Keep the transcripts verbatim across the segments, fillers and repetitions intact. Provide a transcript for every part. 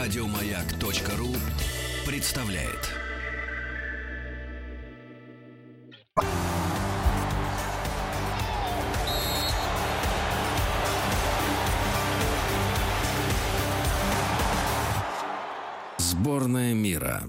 Радио Маяк.ру представляет. Сборная мира.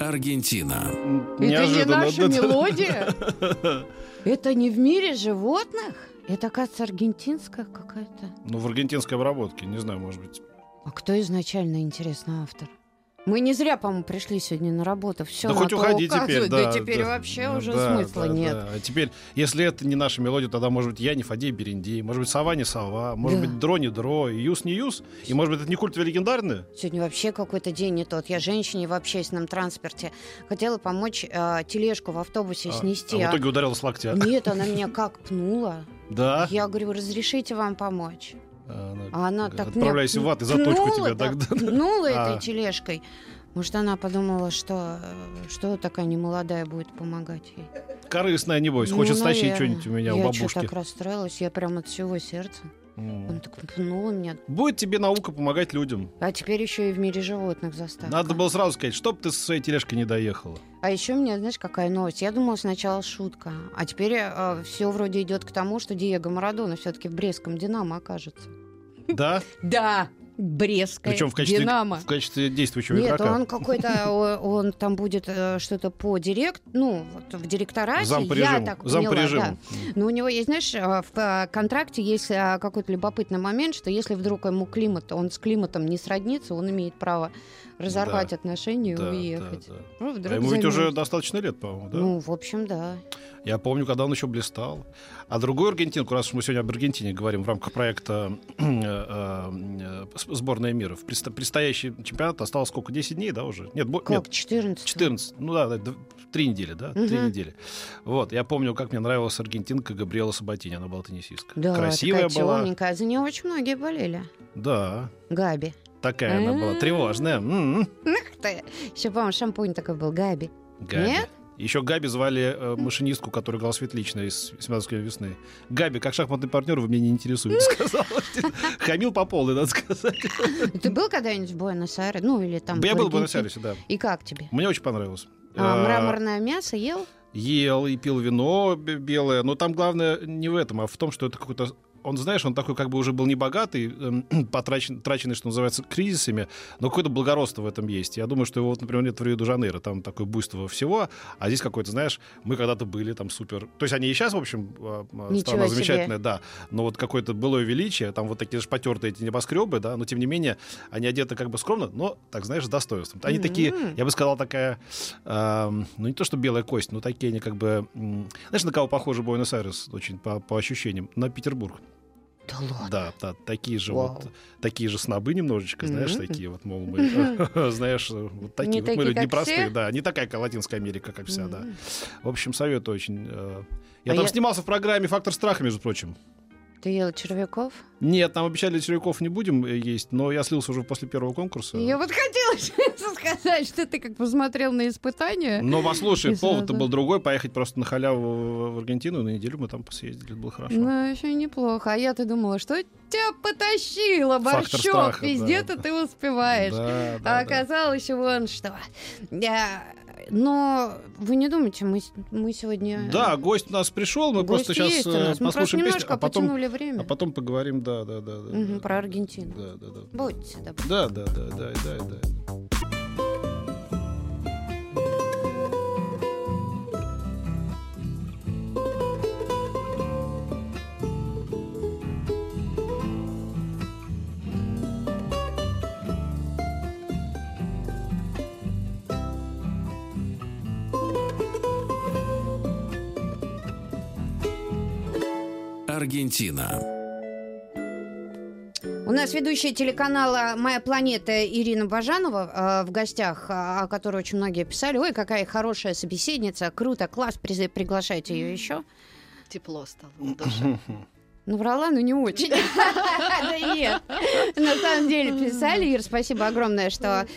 Аргентина. Неожиданно. Это не наша мелодия? Это не в мире животных? Это, кажется, аргентинская какая-то. Ну, в аргентинской обработке, не знаю, может быть. А кто изначально, интересно, автор? Мы не зря, по-моему, пришли сегодня на работу. Все, да, на хоть уходи теперь, да, да, теперь да, вообще да, уже да, смысла да, нет. Да. А теперь, если это не наша мелодия, тогда, может быть, я не Фадей Берендей, может быть, сова не сова, может да. быть, дро не дро, юс не юс, и, может быть, это не культовые легендарные? Сегодня вообще какой-то день не тот. Я женщине в общественном транспорте хотела помочь э, тележку в автобусе а, снести. А в итоге а... ударила с локтя. Нет, она меня как пнула. Да? Я говорю, разрешите вам помочь? Она, а она так отправляйся в ад и заточку тебя тогда. Пнула этой тележкой. Может, она подумала, что, что такая немолодая будет помогать ей. Корыстная, небось, хочет ну, стащить что-нибудь у меня я у бабушки. Я так расстроилась, я прям от всего сердца. Mm. Она так пнула меня. Будет тебе наука помогать людям. А теперь еще и в мире животных заставка. Надо было сразу сказать, чтоб ты со своей тележкой не доехала. А еще у меня, знаешь, какая новость? Я думала сначала шутка, а теперь э, все вроде идет к тому, что Диего Марадона все-таки в Брестском Динамо окажется. Да? Да, Брестское Динамо. В качестве действующего игрока. Нет, он какой-то, он там будет что-то по директ, ну, в директорате. Я так поняла. Но у него есть, знаешь, в контракте есть какой-то любопытный момент, что если вдруг ему климат, он с климатом не сроднится, он имеет право разорвать да, отношения и да, уехать. Да, да. Ну, а ему ведь уже достаточно лет, по-моему, да? Ну, в общем, да. Я помню, когда он еще блистал. А другую аргентинку, раз мы сегодня об Аргентине говорим в рамках проекта «Сборная мира», в предстоящий чемпионат осталось сколько? десять дней, да, уже? Нет, как? Нет, четырнадцать? четырнадцать. Ну да, три недели, да? Угу. три недели. Вот, я помню, как мне нравилась аргентинка Габриэла Сабатини. Она была теннисистка. Да, красивая была. Тёмненькая. За нее очень многие болели. Да. Габи. Такая она была, тревожная. Ну ты. Еще, по-моему, шампунь такой был. Габи. Габи. Нет? Еще Габи звали э, машинистку, которая играла Светличная из «семнадцатой весны». Габи, как шахматный партнер, вы меня не интересуете, сказала. Хамил по полной, надо сказать. Ты был когда-нибудь в Буэнос-Айресе? Ну, или там... Я был в Буэнос-Айресе, да. И как тебе? Мне очень понравилось. А мраморное мясо ел? Ел и пил вино белое. Но там главное не в этом, а в том, что это какой-то... Он, знаешь, он такой как бы уже был небогатый, э, потрачен, траченный, что называется, кризисами, но какое-то благородство в этом есть. Я думаю, что его, вот, например, нет в Рио-де-Жанейро, там такое буйство всего, а здесь какое-то, знаешь, мы когда-то были там супер... То есть они и сейчас, в общем, ничего страна себе. Замечательная, да, но вот какое-то былое величие, там вот такие же потертые эти небоскребы, да, но тем не менее они одеты как бы скромно, но, так знаешь, с достоинством. Они mm-hmm. такие, я бы сказал, такая, э, ну не то, что белая кость, но такие они как бы... Э, знаешь, на кого похожи Буэнос-Айрес очень по, по ощущениям? На Петербург. Да ладно. Да, да, такие же Вау. вот, такие же снобы немножечко, знаешь, mm-hmm. такие вот, мол, мы, знаешь, вот такие вот мы люди непростые, да, не такая, как Латинская Америка, как вся, да. В общем, советую очень. Я там снимался в программе «Фактор страха», между прочим. Ты ела червяков? Нет, нам обещали, червяков не будем есть, но я слился уже после первого конкурса. Я вот хотела сказать, что ты как посмотрел на испытания. Но послушай, повод-то был другой, поехать просто на халяву в Аргентину, на неделю мы там съездили, было хорошо. Ну, еще неплохо. А я-то думала, что тебя потащило, Борщок, везде-то ты успеваешь. А оказалось, вон что... Но вы не думайте, мы, мы сегодня... Да, гость у нас пришел, мы гость просто сейчас мы послушаем просто песню, а потом, а потом поговорим, да, да, да, да, угу, да про Аргентину. Да, да, да. Будьте добры. Да, да, да, да, да, да. Аргентина. У нас ведущая телеканала «Моя планета» Ирина Бажанова э, в гостях, о которой очень многие писали. Ой, какая хорошая собеседница, круто, класс, при... приглашайте ее еще. Тепло стало в душе. Наврала, но не очень. Да нет. На самом деле писали. Ир, спасибо огромное, что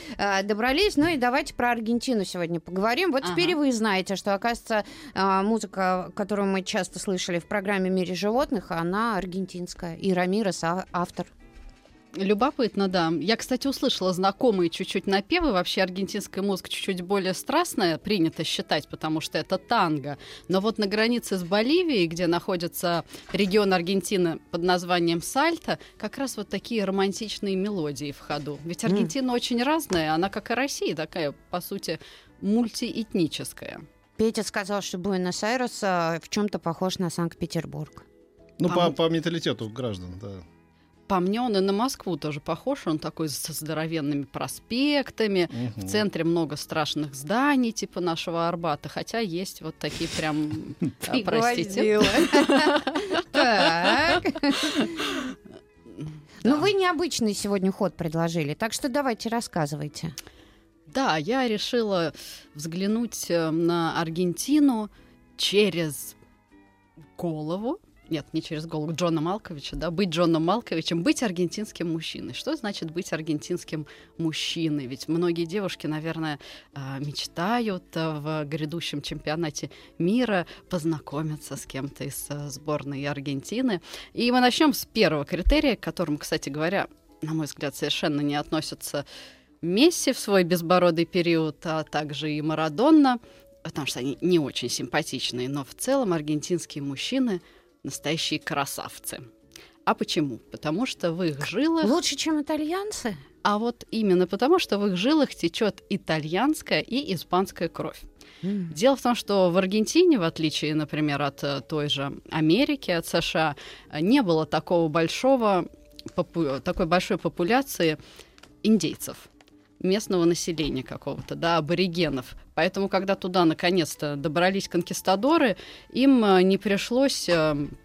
добрались. Ну и давайте про Аргентину сегодня поговорим. Вот теперь и вы знаете, что, оказывается, музыка, которую мы часто слышали в программе «Мире животных», она аргентинская. И Рамирес автор. Любопытно, да. Я, кстати, услышала знакомые чуть-чуть напевы. Вообще аргентинская музыка чуть-чуть более страстная, принято считать, потому что это танго. Но вот на границе с Боливией, где находится регион Аргентины под названием Сальта, как раз вот такие романтичные мелодии в ходу. Ведь Аргентина mm. очень разная, она, как и Россия, такая, по сути, мультиэтническая. Петя сказал, что Буэнос-Айрес в чем-то похож на Санкт-Петербург. Ну, по, по менталитету граждан, да. По мне, он и на Москву тоже похож. Он такой со здоровенными проспектами. Угу. В центре много страшных зданий, типа нашего Арбата. Хотя есть вот такие прям... Простите. Так... Ну, вы необычный сегодня ход предложили. Так что давайте, рассказывайте. Да, я решила взглянуть на Аргентину через голову. Нет, не через голову Джона Малковича, да, быть Джоном Малковичем, быть аргентинским мужчиной. Что значит быть аргентинским мужчиной? Ведь многие девушки, наверное, мечтают в грядущем чемпионате мира познакомиться с кем-то из сборной Аргентины. И мы начнем с первого критерия, к которому, кстати говоря, на мой взгляд, совершенно не относятся Месси в свой безбородый период, а также и Марадона, потому что они не очень симпатичные, но в целом аргентинские мужчины – настоящие красавцы. А почему? Потому что в их жилах... Лучше, чем итальянцы? А вот именно потому, что в их жилах течет итальянская и испанская кровь. Mm. Дело в том, что в Аргентине, в отличие, например, от той же Америки, от США, не было такого большого, попу- такой большой популяции индейцев, местного населения какого-то, да, аборигенов. Поэтому, когда туда наконец-то добрались конкистадоры, им не пришлось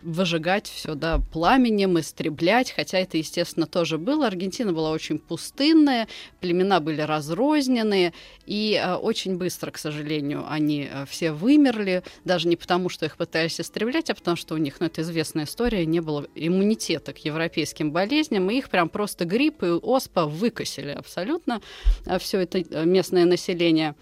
выжигать все, да, пламенем, истреблять, хотя это, естественно, тоже было. Аргентина была очень пустынная, племена были разрозненные, и очень быстро, к сожалению, они все вымерли, даже не потому, что их пытались истреблять, а потому что у них, ну, это известная история, не было иммунитета к европейским болезням, и их прям просто грипп и оспа выкосили абсолютно все это местное население.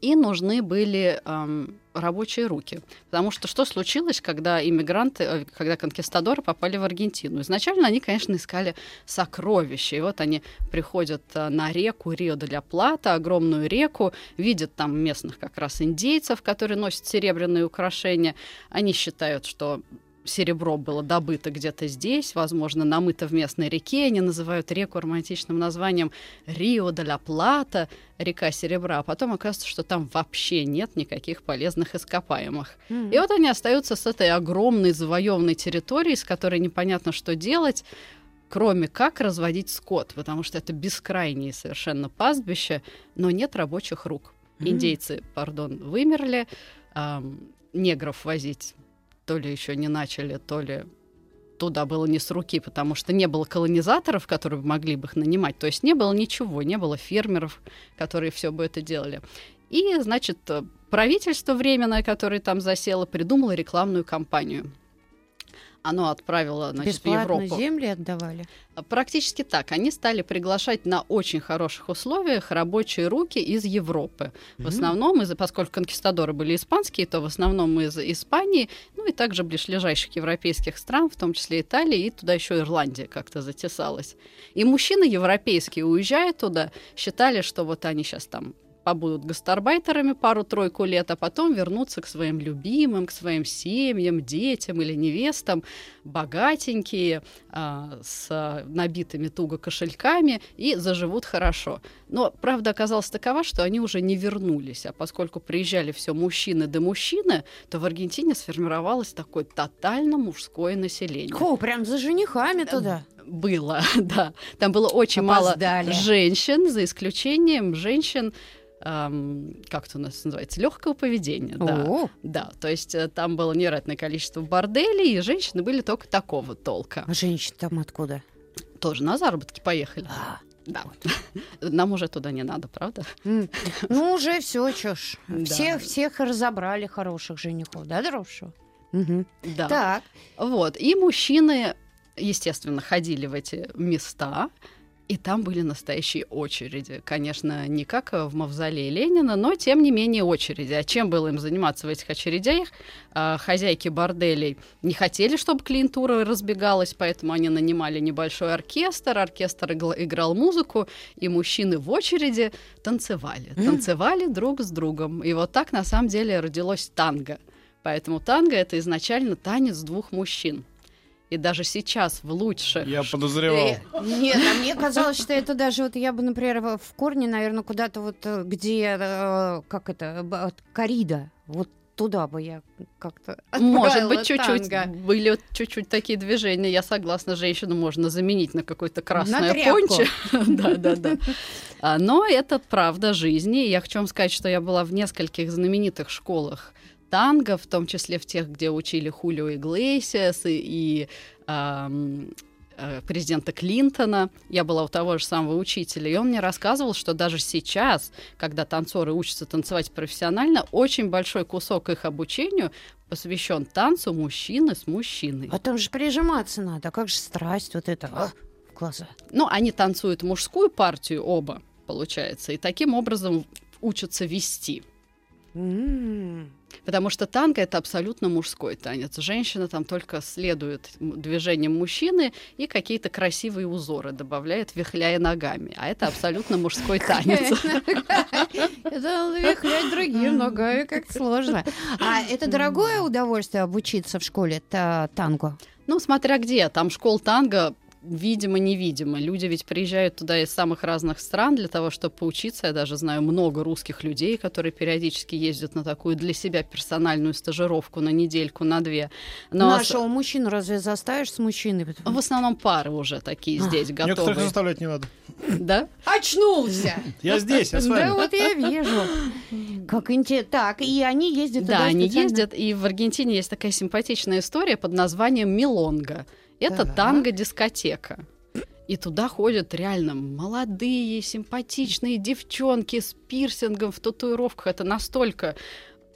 И нужны были эм, рабочие руки. Потому что что случилось, когда иммигранты, когда конкистадоры попали в Аргентину? Изначально они, конечно, искали сокровища. И вот они приходят на реку Рио-де-ла-Плата, огромную реку, видят там местных как раз индейцев, которые носят серебряные украшения. Они считают, что... серебро было добыто где-то здесь, возможно, намыто в местной реке. Они называют реку романтичным названием Рио-де-ла-Плата, река серебра. А потом оказывается, что там вообще нет никаких полезных ископаемых. Mm-hmm. И вот они остаются с этой огромной завоеванной территорией, с которой непонятно, что делать, кроме как разводить скот, потому что это бескрайние совершенно пастбища, но нет рабочих рук. Mm-hmm. Индейцы, пардон, вымерли, эм, негров возить то ли еще не начали, то ли туда было не с руки, потому что не было колонизаторов, которые могли бы их нанимать. То есть не было ничего, не было фермеров, которые все бы это делали. И, значит, правительство временное, которое там засело, придумало рекламную кампанию. Оно отправило, значит, в Европу. Бесплатно земли отдавали? Практически так. Они стали приглашать на очень хороших условиях рабочие руки из Европы. Mm-hmm. В основном, из, поскольку конкистадоры были испанские, то в основном из Испании, ну и также ближайших европейских стран, в том числе Италии, и туда еще Ирландия как-то затесалась. И мужчины европейские, уезжая туда, считали, что вот они сейчас там побудут гастарбайтерами пару-тройку лет, а потом вернутся к своим любимым, к своим семьям, детям или невестам, богатенькие, а, с набитыми туго кошельками, и заживут хорошо. Но правда оказалась такова, что они уже не вернулись, а поскольку приезжали все мужчины да мужчины, то в Аргентине сформировалось такое тотально мужское население. О, прям за женихами туда? Было, да. Там было очень Опоздали. мало женщин, за исключением женщин, Эм, как это у нас называется, легкого поведения. Да. да, то есть там было невероятное количество борделей, и женщины были только такого толка. А женщины там откуда? Тоже на заработки поехали. А, да. Вот. Нам уже туда не надо, правда? Mm. Ну, уже все, чё ж. Всех, всех разобрали хороших женихов, да, дровшего? Mm-hmm. Да. Так. Вот. И мужчины, естественно, ходили в эти места, и там были настоящие очереди. Конечно, не как в мавзолее Ленина, но, тем не менее, очереди. А чем было им заниматься в этих очередях? Хозяйки борделей не хотели, чтобы клиентура разбегалась, поэтому они нанимали небольшой оркестр. Оркестр играл музыку, и мужчины в очереди танцевали. Танцевали друг с другом. И вот так, на самом деле, родилось танго. Поэтому танго — это изначально танец двух мужчин. И даже сейчас в лучших... Я подозревал. Нет, а мне казалось, что это даже... вот я бы, например, в корне, наверное, куда-то вот, где... Как это? Коррида. Вот туда бы я как-то отправила. Может быть, чуть-чуть. Танго. Были чуть-чуть такие движения. Я согласна, женщину можно заменить на какое-то красное пончо. Да-да-да. Но это правда жизни. Я хочу вам сказать, что я была в нескольких знаменитых школах танго, в том числе в тех, где учили Хулио Иглесиас и, и э, э, президента Клинтона. Я была у того же самого учителя, и он мне рассказывал, что даже сейчас, когда танцоры учатся танцевать профессионально, очень большой кусок их обучению посвящен танцу мужчины с мужчиной. А там же прижиматься надо, а как же страсть вот это а, в глаза? Ну, они танцуют мужскую партию оба, получается, и таким образом учатся вести. Mm. Потому что танго — это абсолютно мужской танец. Женщина там только следует движениям мужчины и какие-то красивые узоры добавляет, вихляя ногами. А это абсолютно мужской танец. Вихлять другими ногами как сложно. А это дорогое удовольствие обучиться в школе танго? Ну, смотря где. Там школ танго... Видимо-невидимо. Люди ведь приезжают туда из самых разных стран для того, чтобы поучиться. Я даже знаю много русских людей, которые периодически ездят на такую для себя персональную стажировку на недельку, на две. Но нашего ос... мужчину разве заставишь с мужчиной? В основном пары уже такие здесь а. готовы. Некоторых заставлять не надо. Да? Очнулся! Я здесь, я с вами. Да, вот я вижу. Как интересно. Так, и они ездят туда. Да, они ездят. И в Аргентине есть такая симпатичная история под названием «Милонга». Это да. танго-дискотека. И туда ходят реально молодые, симпатичные девчонки с пирсингом в татуировках. Это настолько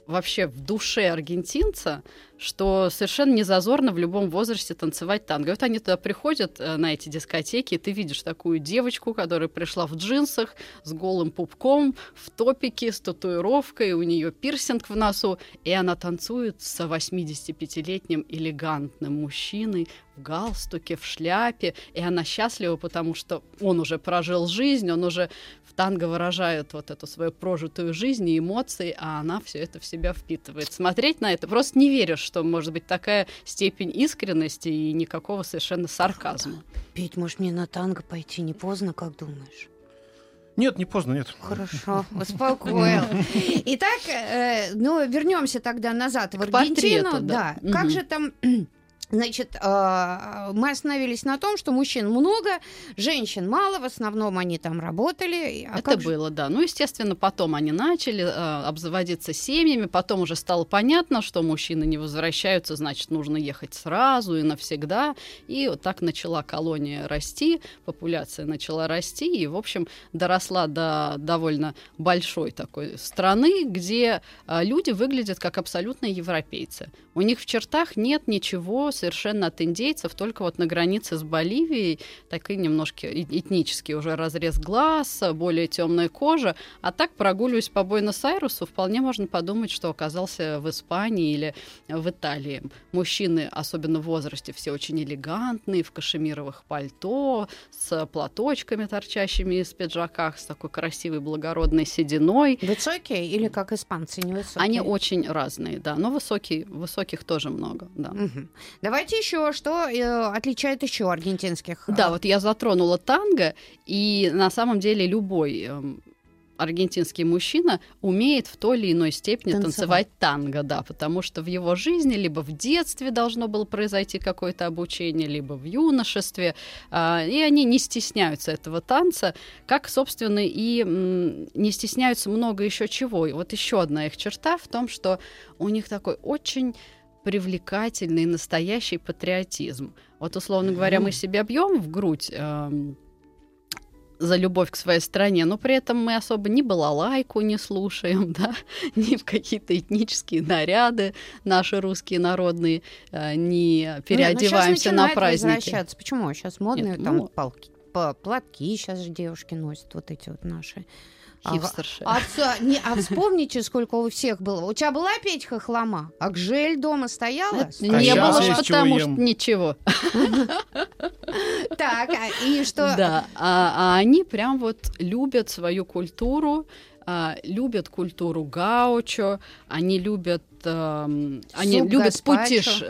вообще в душе аргентинца, что совершенно не зазорно в любом возрасте танцевать танго. Вот они туда приходят, на эти дискотеки, и ты видишь такую девочку, которая пришла в джинсах, с голым пупком, в топике, с татуировкой, у нее пирсинг в носу, и она танцует с восьмидесятипятилетним элегантным мужчиной в галстуке, в шляпе, и она счастлива, потому что он уже прожил жизнь, он уже в танго выражает вот эту свою прожитую жизнь и эмоции, а она все это в себя впитывает. Смотреть на это просто не веришь, что может быть такая степень искренности и никакого совершенно сарказма. Петь, может, мне на танго пойти не поздно, как думаешь? Нет, не поздно, нет. Хорошо, успокоил. Итак, э, ну, вернемся тогда назад в Аргентину. Портрету, да. Да. Как угу. же там... Значит, мы остановились на том, что мужчин много, женщин мало, в основном они там работали. А это было, же? Да. Ну, естественно, потом они начали обзаводиться семьями, потом уже стало понятно, что мужчины не возвращаются, значит, нужно ехать сразу и навсегда. И вот так начала колония расти, популяция начала расти, и, в общем, доросла до довольно большой такой страны, где люди выглядят как абсолютные европейцы. У них в чертах нет ничего совершенно от индейцев, только вот на границе с Боливией такой немножко этнический уже разрез глаз, более темная кожа. А так, прогуливаясь по Буэнос-Айресу, вполне можно подумать, что оказался в Испании или в Италии. Мужчины, особенно в возрасте, все очень элегантные, в кашемировых пальто, с платочками, торчащими из пиджаках, с такой красивой благородной сединой. Высокие или как испанцы невысокие? Они очень разные, да, но высокие, высоких тоже много, да. Угу. Давайте еще, что э, отличает еще аргентинских? Да, вот я затронула танго, и на самом деле любой э, аргентинский мужчина умеет в той или иной степени танцевать, танцевать танго, да, потому что в его жизни либо в детстве должно было произойти какое-то обучение, либо в юношестве, э, и они не стесняются этого танца, как, собственно, и э, не стесняются много еще чего. И вот еще одна их черта в том, что у них такой очень привлекательный, настоящий патриотизм. Вот, условно говоря, мы себе бьем в грудь э, за любовь к своей стране, но при этом мы особо ни балалайку не слушаем, да, ни в какие-то этнические наряды наши русские народные, э, не переодеваемся на праздники. Почему? Сейчас модные Нет, там ну... палки, платки сейчас же девушки носят, вот эти вот наши. Хипстерши. А, а, не, а вспомните, сколько у всех было. У тебя была, Петь, хохлома? А гжель дома стояла? А не было, потому что ничего. Так, и что? Да, а они прям вот любят свою культуру, любят культуру гаучо, они любят... Они любят путиш...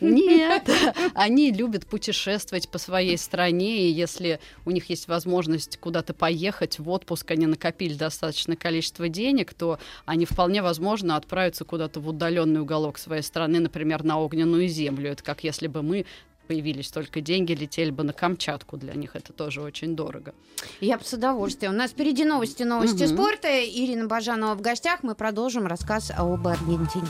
Нет, они любят путешествовать по своей стране, и если у них есть возможность куда-то поехать в отпуск, они накопили достаточное количество денег, то они вполне возможно отправятся куда-то в удаленный уголок своей страны, например, на Огненную землю. Это как если бы мы появились только деньги, летели бы на Камчатку. Для них это тоже очень дорого. Я бы с удовольствием. У нас впереди новости, новости угу. спорта. Ирина Бажанова в гостях. Мы продолжим рассказ об Аргентине.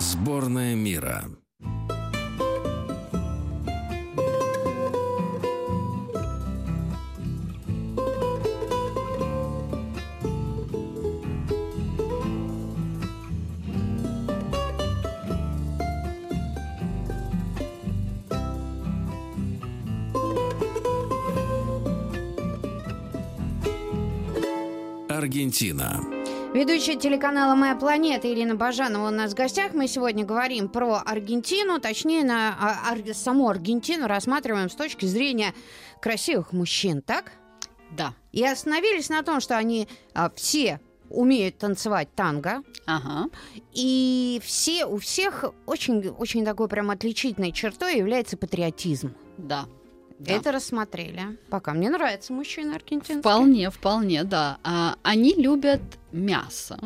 Сборная мира. Аргентина. Ведущая телеканала «Моя планета» Ирина Бажанова у нас в гостях. Мы сегодня говорим про Аргентину, точнее, на ар- саму Аргентину рассматриваем с точки зрения красивых мужчин, так? Да. И остановились на том, что они а, все умеют танцевать танго. Ага. И все, у всех очень, очень такой прям отличительной чертой является патриотизм. Да. Да. Это рассмотрели. Пока мне нравятся мужчины аргентинские. Вполне, вполне, да. А, они любят мясо.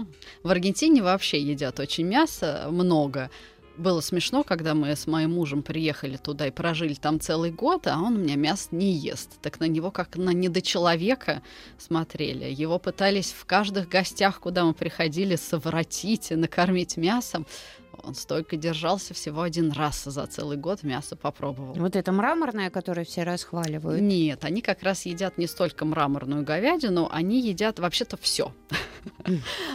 В Аргентине вообще едят очень мясо, много. Было смешно, когда мы с моим мужем приехали туда и прожили там целый год, а он у меня мясо не ест. Так на него как на недочеловека смотрели. Его пытались в каждых гостях, куда мы приходили, совратить и накормить мясом. Он стойко держался, всего один раз за целый год мясо попробовал. Вот это мраморное, которое все расхваливают? Нет, они как раз едят не столько мраморную говядину, они едят вообще-то все.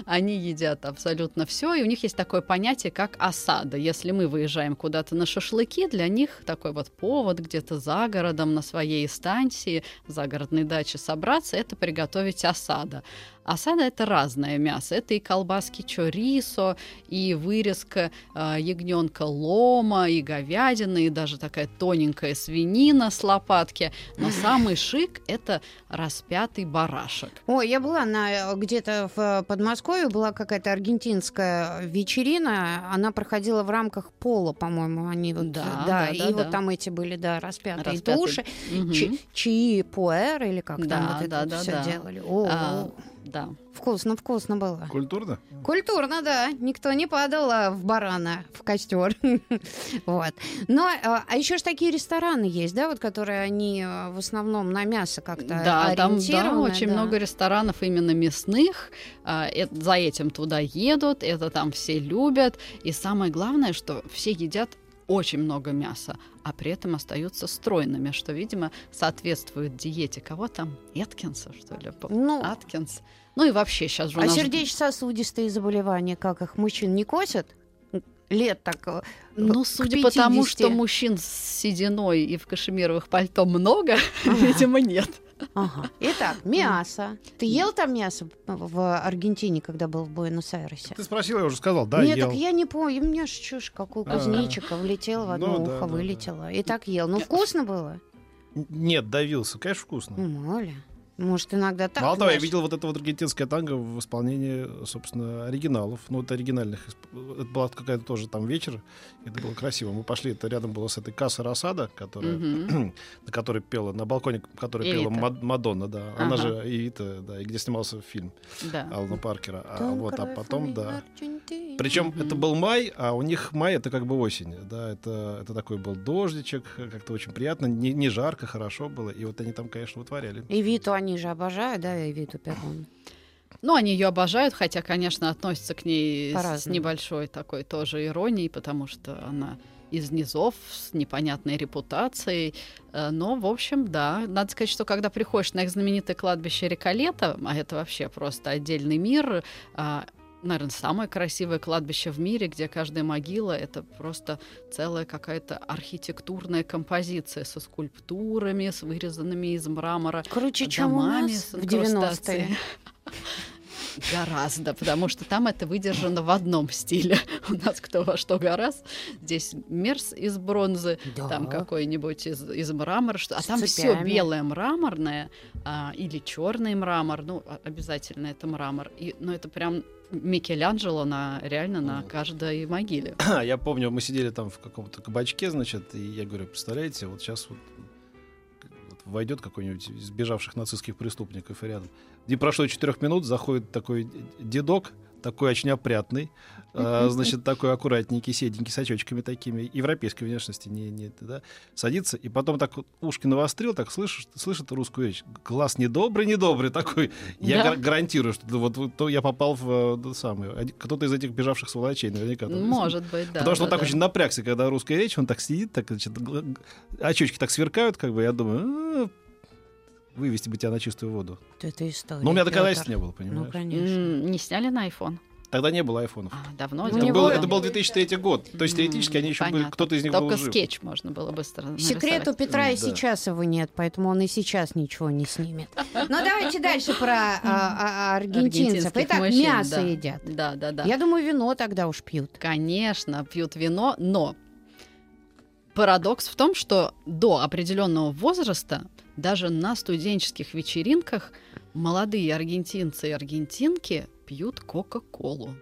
Они едят абсолютно все, и у них есть такое понятие, как асадо. Если мы выезжаем куда-то на шашлыки, для них такой вот повод где-то за городом на своей станции, загородной даче собраться, это приготовить асадо. Асадо — это разное мясо. Это и колбаски чорисо, и вырезка э, ягненка лома, и говядина, и даже такая тоненькая свинина с лопатки. Но самый шик — это распятый барашек. Ой, я была на, где-то в Подмосковье, была какая-то аргентинская вечерина. Она проходила в рамках пола, по-моему. Они вот, да, да, да, и да, вот да. Там эти были, да, распятые, распятые. Туши. Угу. Чи- чии пуэры, или как да, там вот да, это да, все да. делали. О-о-о. Да. Вкусно, вкусно было. Культурно? Культурно, да. Никто не падал в барана, в костер. Вот. Но, а еще же такие рестораны есть, да, вот которые они в основном на мясо как-то ориентированы. Да, там очень много ресторанов именно мясных. За этим туда едут, это там все любят. И самое главное, что все едят очень много мяса, а при этом остаются стройными, что, видимо, соответствует диете. Кого там? Эткинса, что ли? Ну, Аткинс. Ну и вообще сейчас же у нас... А сердечно-сосудистые заболевания, как их, мужчин не косят? Лет так... Ну, судя по тому, что мужчин с сединой и в кашемировых пальто много, видимо, нет. Ага. Итак, мясо. Ты ел там мясо в Аргентине, когда был в Буэнос-Айресе? Ты спросила, я уже сказал, да, нет, ел. Нет, так я не помню. У меня же чушь, какую кузнечика влетела в одно ну, ухо, да, вылетела. Да, да. И так ел. Ну, вкусно было? Нет, давился. Конечно, вкусно. Моля. Может, иногда так. Мало того, я видел вот это вот аргентинское танго в исполнении, собственно, оригиналов. Ну, это оригинальных. Это была какая-то тоже там вечер. Это было красиво. Мы пошли, это рядом было с этой кассой Рассада, которая, mm-hmm. на которой пела, на балконе, которой пела Мад- Мадонна, да. Ага. Она же Эвита, да, и где снимался фильм да. Алана Паркера. А, вот, а потом, да. Причем mm-hmm. это был май, а у них май — это как бы осень. Да, это, это такой был дождичек, как-то очень приятно, не, не жарко, хорошо было. И вот они там, конечно, вытворяли. И Виту они же обожают, да, и Вито Перон. Ну, они ее обожают, хотя, конечно, относятся к ней по-разному, с небольшой такой тоже иронией, потому что она из низов, с непонятной репутацией. Но, в общем, да. Надо сказать, что когда приходишь на их знаменитое кладбище Реколета, а это вообще просто отдельный мир, наверное, самое красивое кладбище в мире, где каждая могила — это просто целая какая-то архитектурная композиция со скульптурами, с вырезанными из мрамора Круче, домами, чем у нас в девяностые. Гораздо, потому что там это выдержано в одном стиле. У нас кто во что гораз. Здесь мерз из бронзы, да, там какой-нибудь из, из мрамора, что... а там все белое мраморное а, или черный мрамор. Ну, обязательно это мрамор. И, ну, это прям Микеланджело на, реально на каждой могиле. Я помню, мы сидели там в каком-то кабачке, значит, и я говорю, представляете, вот сейчас вот войдет какой-нибудь из бежавших нацистских преступников, и рядом. Не прошло четырех минут, заходит такой дедок, такой очень опрятный, э, значит, такой аккуратненький, седенький, с очечками такими, европейской внешности, не, не, да, садится, и потом так вот ушки навострил, так слышит, слышит русскую речь. Глаз недобрый, недобрый такой. Я да. гар- гарантирую, что вот, вот то я попал в да, самое, кто-то из этих бежавших сволочей наверняка. Может там, быть, да. Потому да, что он да, так да. очень напрягся, когда русская речь, он так сидит, так, значит, очечки так сверкают, как бы, я думаю... Вывести бы тебя на чистую воду. Это история. Но у меня доказательств не было, понимаешь? Ну, конечно. М-м, не сняли на айфон? Тогда не было айфонов. А, давно это, был, это был две тысячи третий год. То есть теоретически они еще были, кто-то из них только был жив. Только скетч можно было быстро нарисовать. Секрет у Петра и да. сейчас его нет, поэтому он и сейчас ничего не снимет. Но давайте дальше про а, а, аргентинцев. Итак, мужчин, мясо да. едят. Да, да, да. Я думаю, вино тогда уж пьют. Конечно, пьют вино, но парадокс в том, что до определенного возраста даже на студенческих вечеринках молодые аргентинцы и аргентинки пьют кока-колу.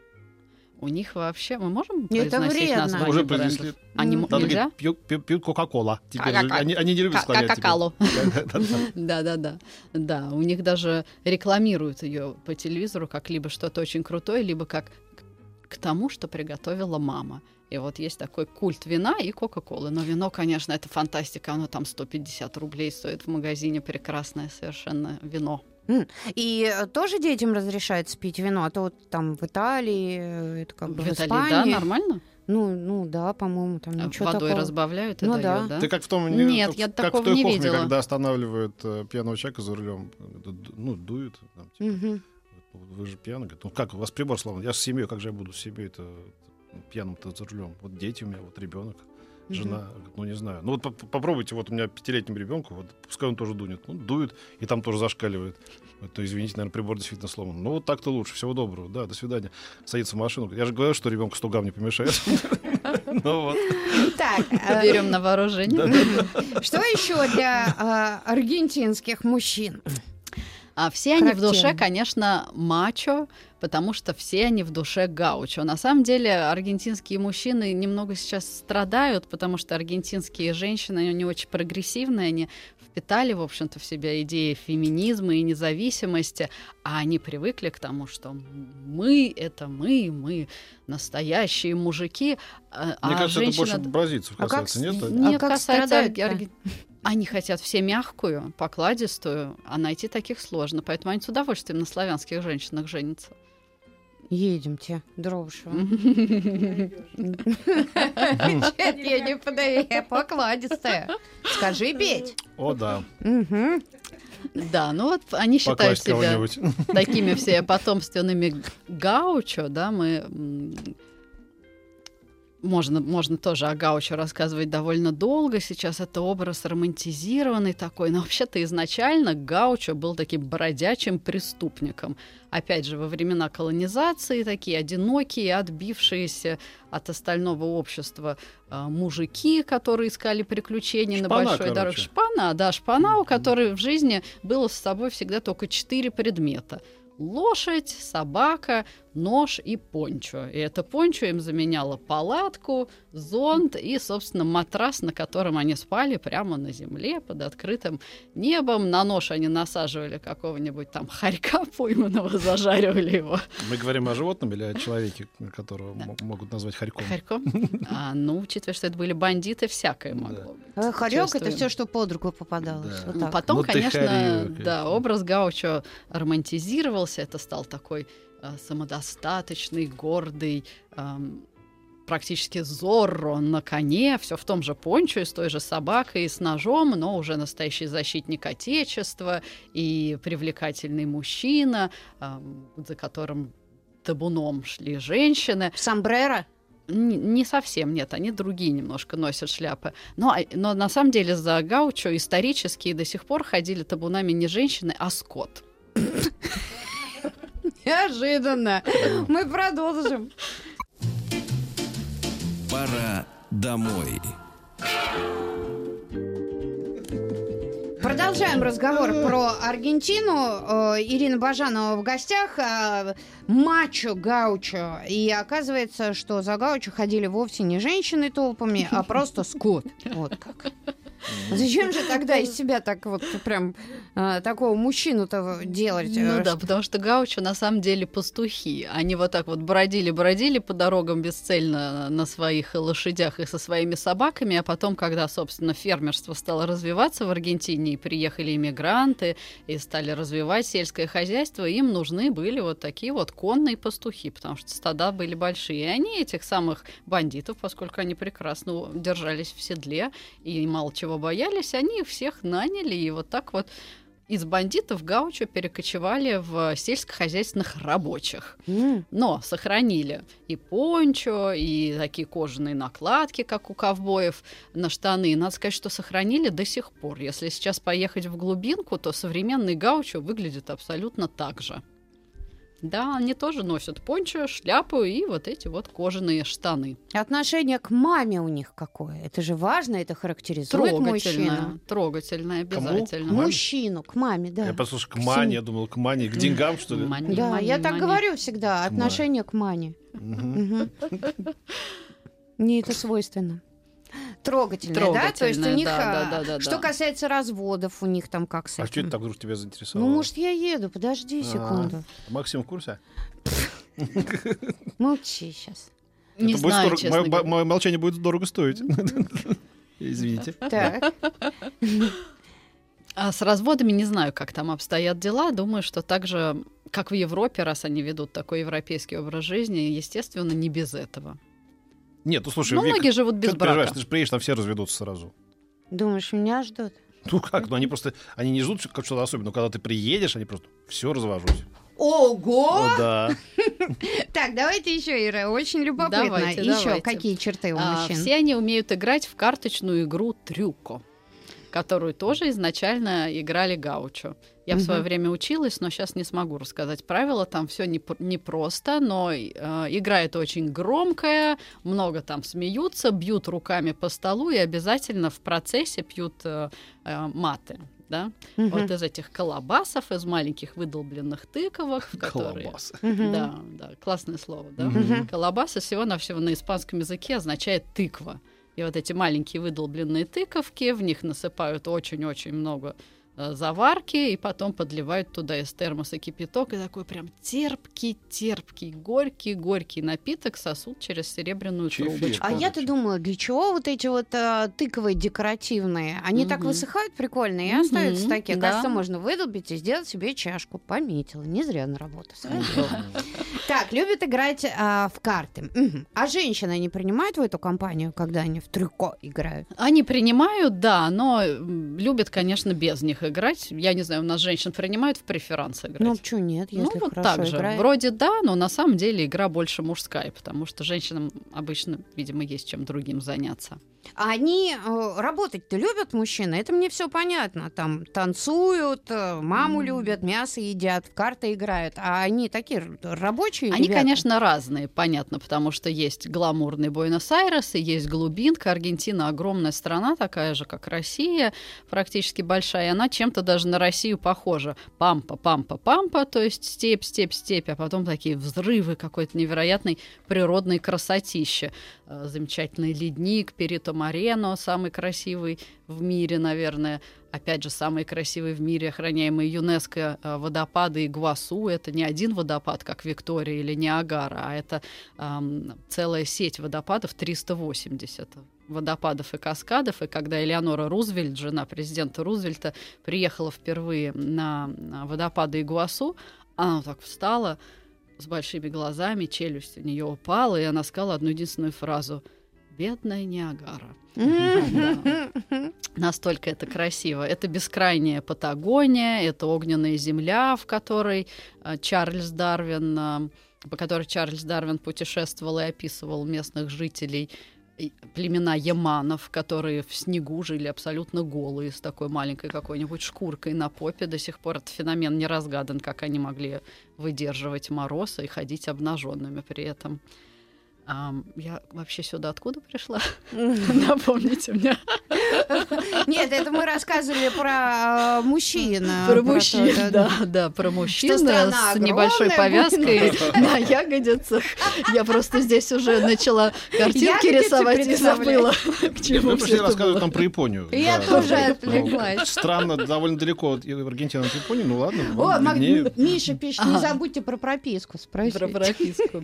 У них вообще... Мы можем произносить название? Уже произнесли. Они м- нельзя? Пьют, пьют, пьют кока-кола. Они, они не любят склонять. Кока-колу. Да-да-да. Да, у них даже рекламируют ее по телевизору как либо что-то очень крутое, либо как к тому, что приготовила мама. И вот есть такой культ вина и кока-колы. Но вино, конечно, это фантастика. Оно там сто пятьдесят рублей стоит в магазине. Прекрасное совершенно вино. И тоже детям разрешается пить вино? А то вот там в Италии, это как бы в, в Италии, Испании. Да, нормально? Ну, ну да, по-моему, там ничего водой такого. Водой разбавляют и ну, дают, да? Ты как в том... Нет, как, я как такого в той не кухне, видела. Когда останавливают э, пьяного человека за рулем, ну, дуют. Там, типа, угу. Вы же пьяный. Говорит, ну как, у вас прибор сломан? Я с семьей, как же я буду с семьей-то... пьяным-то за рулем. Вот дети у меня, вот ребенок, mm-hmm. жена. Ну, не знаю. Ну, вот попробуйте, вот у меня пятилетнему ребенку, вот пускай он тоже дунет. Ну, дует, и там тоже зашкаливает. То, извините, наверное, прибор действительно сломан. Ну, вот так-то лучше. Всего доброго. Да, до свидания. Садится в машину. Я же говорю, что ребенку сто грамм не помешает. Так, берем на вооружение. Что еще для аргентинских мужчин? А все они в душе, конечно, мачо, потому что все они в душе гаучо. На самом деле аргентинские мужчины немного сейчас страдают, потому что аргентинские женщины, они очень прогрессивные, они впитали, в общем-то, в себя идеи феминизма и независимости, а они привыкли к тому, что мы — это мы, мы настоящие мужики. А мне кажется, женщина... это больше бразильцев касается, а как... нет? Нет, а как касается аргентинцев. Они хотят все мягкую, покладистую, а найти таких сложно. Поэтому они с удовольствием на славянских женщинах женятся. Едемте, Дробышева. Нет, я не подаю, я покладистая. Скажи, Беть. О, да. Да, ну вот они считают себя такими все потомственными гаучо, да, мы... Можно, можно тоже о гаучо рассказывать довольно долго. Сейчас это образ романтизированный такой. Но вообще-то изначально гаучо был таким бродячим преступником. Опять же, во времена колонизации такие одинокие, отбившиеся от остального общества мужики, которые искали приключения шпана, на большой дороге. Шпана, да, шпана, у которой в жизни было с собой всегда только четыре предмета. лошадь, собака, нож и пончо. И это пончо им заменяло палатку, зонт и, собственно, матрас, на котором они спали прямо на земле под открытым небом. На нож они насаживали какого-нибудь там хорька пойманного, зажаривали его. Мы говорим о животном или о человеке, которого м- могут назвать хорьком? Хорьком? А, ну, учитывая, что это были бандиты, всякое могло да. быть. Хорек — это все, что под руку попадалось. Да. Вот так. Потом, ну, конечно, хорек, да, образ Гаучо романтизировался. Это стал такой самодостаточный, гордый, эм, практически Зорро на коне, все в том же пончо, и с той же собакой, и с ножом, но уже настоящий защитник Отечества и привлекательный мужчина, эм, за которым табуном шли женщины. Сомбреро? Не совсем, нет, они другие немножко носят шляпы. Но, но на самом деле за Гаучо исторически до сих пор ходили табунами не женщины, а скот. Неожиданно. Мы продолжим. Пора домой. Продолжаем разговор про Аргентину. Ирина Бажанова в гостях. Мачо Гаучо. И оказывается, что за Гаучо ходили вовсе не женщины толпами, а просто скот. Вот как. Зачем же тогда из себя так вот прям э, такого мужчину-то делать? Ну что? Да, потому что гаучо на самом деле пастухи. Они вот так вот бродили-бродили по дорогам бесцельно на своих лошадях и со своими собаками, а потом, когда, собственно, фермерство стало развиваться в Аргентине, и приехали иммигранты, и стали развивать сельское хозяйство, им нужны были вот такие вот конные пастухи, потому что стада были большие. И они этих самых бандитов, поскольку они прекрасно держались в седле и мало чего боялись, они всех наняли, и вот так вот из бандитов гаучо перекочевали в сельскохозяйственных рабочих. Mm. Но сохранили и пончо, и такие кожаные накладки, как у ковбоев, на штаны. Надо сказать, что сохранили до сих пор. Если сейчас поехать в глубинку, то современный гаучо выглядит абсолютно так же. Да, они тоже носят пончо, шляпу и вот эти вот кожаные штаны. Отношение к маме у них какое? Это же важно, это характеризует мужчину. Трогательное, обязательно. Кому? Мужчину, к маме, да. Я послушал, к мане, я думал, к мане, к деньгам, что ли? Мани, да, мани, я мани. Так говорю всегда, отношение к мане. Мне это свойственно. Трогательные, Трогательные, да? То есть у них, да, да, да, да, что да. касается разводов, у них там как с этим. А что это так вдруг тебя заинтересовало? Ну, может, я еду, подожди А-а-а. секунду. Максим в курсе? Молчи сейчас. Не знаю, честно говоря. Мое молчание будет дорого стоить. Извините. Так. А с разводами не знаю, как там обстоят дела. Думаю, что так же, как в Европе, раз они ведут такой европейский образ жизни, естественно, не без этого. Нет, ну слушай, ну, Вик, многие живут без брака. Ты же приедешь, там все разведутся сразу. Думаешь, меня ждут? Ну как, ну они просто, они не ждут как что-то особенное, но когда ты приедешь, они просто все развожусь. Ого! О, да. Так, давайте еще, Ира, очень любопытно. Давайте, еще давайте. Какие черты у мужчин? А, все они умеют играть в карточную игру трюко, которую тоже изначально играли гаучо. Я угу. в свое время училась, но сейчас не смогу рассказать правила. Там все непросто, не но э, игра эта очень громкая, много там смеются, бьют руками по столу и обязательно в процессе пьют э, э, маты. Да? Угу. Вот из этих колобасов, из маленьких выдолбленных тыковок. Которые... Колобасы. Угу. Да, да, классное слово. Да? Угу. Колобасы всего-навсего на испанском языке означает «тыква». И вот эти маленькие выдолбленные тыковки, в них насыпают очень-очень много э, заварки, и потом подливают туда из термоса кипяток, и такой прям терпкий-терпкий, горький-горький напиток сосут через серебряную Чифир, трубочку. А я-то думала, для чего вот эти вот э, тыквы декоративные? Они угу. так высыхают прикольно и угу. остаются такие. Да. Кажется, можно выдолбить и сделать себе чашку. Пометила, не зря на работу. Так, любят играть а, в карты. Угу. А женщины они принимают в эту компанию, когда они в трюко играют? Они принимают, да, но любят, конечно, без них играть. Я не знаю, у нас женщин принимают в преферанс играть. Ну, почему нет, если ну, вот хорошо так же. Играет? Вроде да, но на самом деле игра больше мужская, потому что женщинам обычно, видимо, есть чем другим заняться. А они э, работать-то любят мужчины? Это мне все понятно. Там танцуют, маму mm. любят, мясо едят, в карты играют. А они такие рабочие? случае? Они, ребята, конечно, разные, понятно, потому что есть гламурный Буэнос-Айрес, и есть глубинка. Аргентина огромная страна, такая же, как Россия, практически большая, и она чем-то даже на Россию похожа. Пампа, пампа, пампа, то есть степь, степь, степь, а потом такие взрывы какой-то невероятной природной красотищи. Замечательный ледник, Перито-Морено, самый красивый в мире, наверное. Опять же, самые красивые в мире, охраняемые ЮНЕСКО, водопады Игуасу. Это не один водопад, как Виктория или Ниагара, а это эм, целая сеть водопадов, триста восемьдесят водопадов и каскадов. И когда Элеонора Рузвельт, жена президента Рузвельта, приехала впервые на водопады Игуасу, она так встала с большими глазами, челюсть у нее упала, и она сказала одну единственную фразу: «Бедная Ниагара». Да. Настолько это красиво. Это бескрайняя Патагония, это огненная земля, в которой Чарльз Дарвин, по которой Чарльз Дарвин путешествовал и описывал местных жителей, племена яманов, которые в снегу жили абсолютно голые, с такой маленькой какой-нибудь шкуркой на попе. До сих пор этот феномен не разгадан, как они могли выдерживать мороз и ходить обнаженными при этом. Um, я вообще сюда откуда пришла? Напомните мне. Нет, это мы рассказывали про мужчин. Про мужчин, да, да, про мужчин с небольшой повязкой на ягодицах. Я просто здесь уже начала картинки рисовать и забыла. Мы пошли рассказывать там про Японию. Я тоже отвлеклась. Странно, довольно далеко от Аргентины от Японии, ну ладно. Миша пишет, не забудьте про прописку спросить. Про прописку.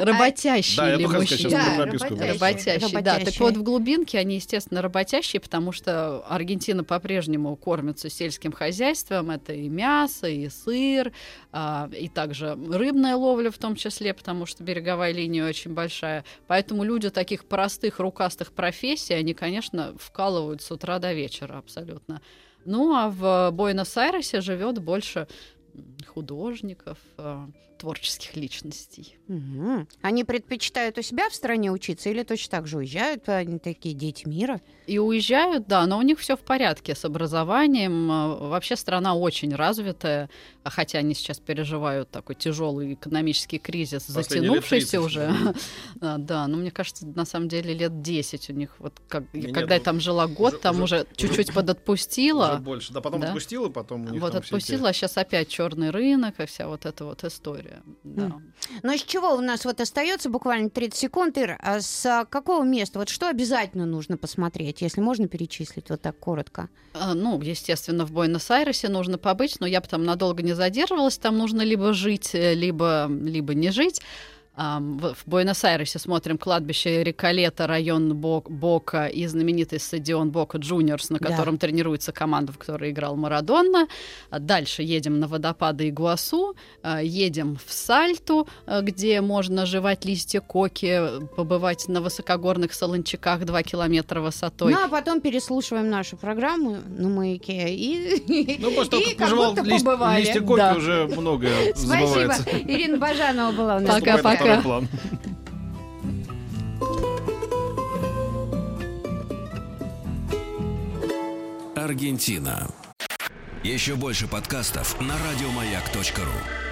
Работяги. Да, я пока сейчас да, прописку. Работящие, работящие, да. Так вот, в глубинке они, естественно, работящие, потому что Аргентина по-прежнему кормится сельским хозяйством. Это и мясо, и сыр, а, и также рыбная ловля в том числе, потому что береговая линия очень большая. Поэтому люди таких простых, рукастых профессий, они, конечно, вкалывают с утра до вечера абсолютно. Ну, а в Буэнос-Айресе живет больше художников, творческих личностей. Угу. Они предпочитают у себя в стране учиться или точно так же уезжают? Они такие дети мира. И уезжают, да, но у них все в порядке с образованием. Вообще страна очень развитая, хотя они сейчас переживают такой тяжелый экономический кризис, последние затянувшийся уже. Да, но мне кажется, на самом деле лет десять у них. Вот когда я там жила год, там уже чуть-чуть подотпустила. Больше, да, потом отпустила, потом у них вот отпустила, а сейчас опять черный рынок и вся вот эта вот история. Да. Но с чего у нас вот остается буквально тридцать секунд, Ир, а с какого места? Вот что обязательно нужно посмотреть, если можно перечислить вот так коротко? А, ну, естественно, в Буэнос-Айресе нужно побыть, но я бы там надолго не задерживалась. Там нужно либо жить, либо, либо не жить. В Буэнос-Айресе смотрим кладбище Реколета, район Бока и знаменитый стадион Бока Джуниорс, на котором, да, тренируется команда, в которой играл Марадона. Дальше едем на водопады Игуасу, едем в Сальту, где можно жевать листья коки, побывать на высокогорных солончаках два километра высотой. Ну, а потом переслушиваем нашу программу на Маяке и, ну, после того, как пожевал лист, листья коки, да, уже многое забывается. Спасибо. Ирина Бажанова была у нас. Пока-пока. Параплан. Аргентина. Еще больше подкастов на радиомаяк точка ру.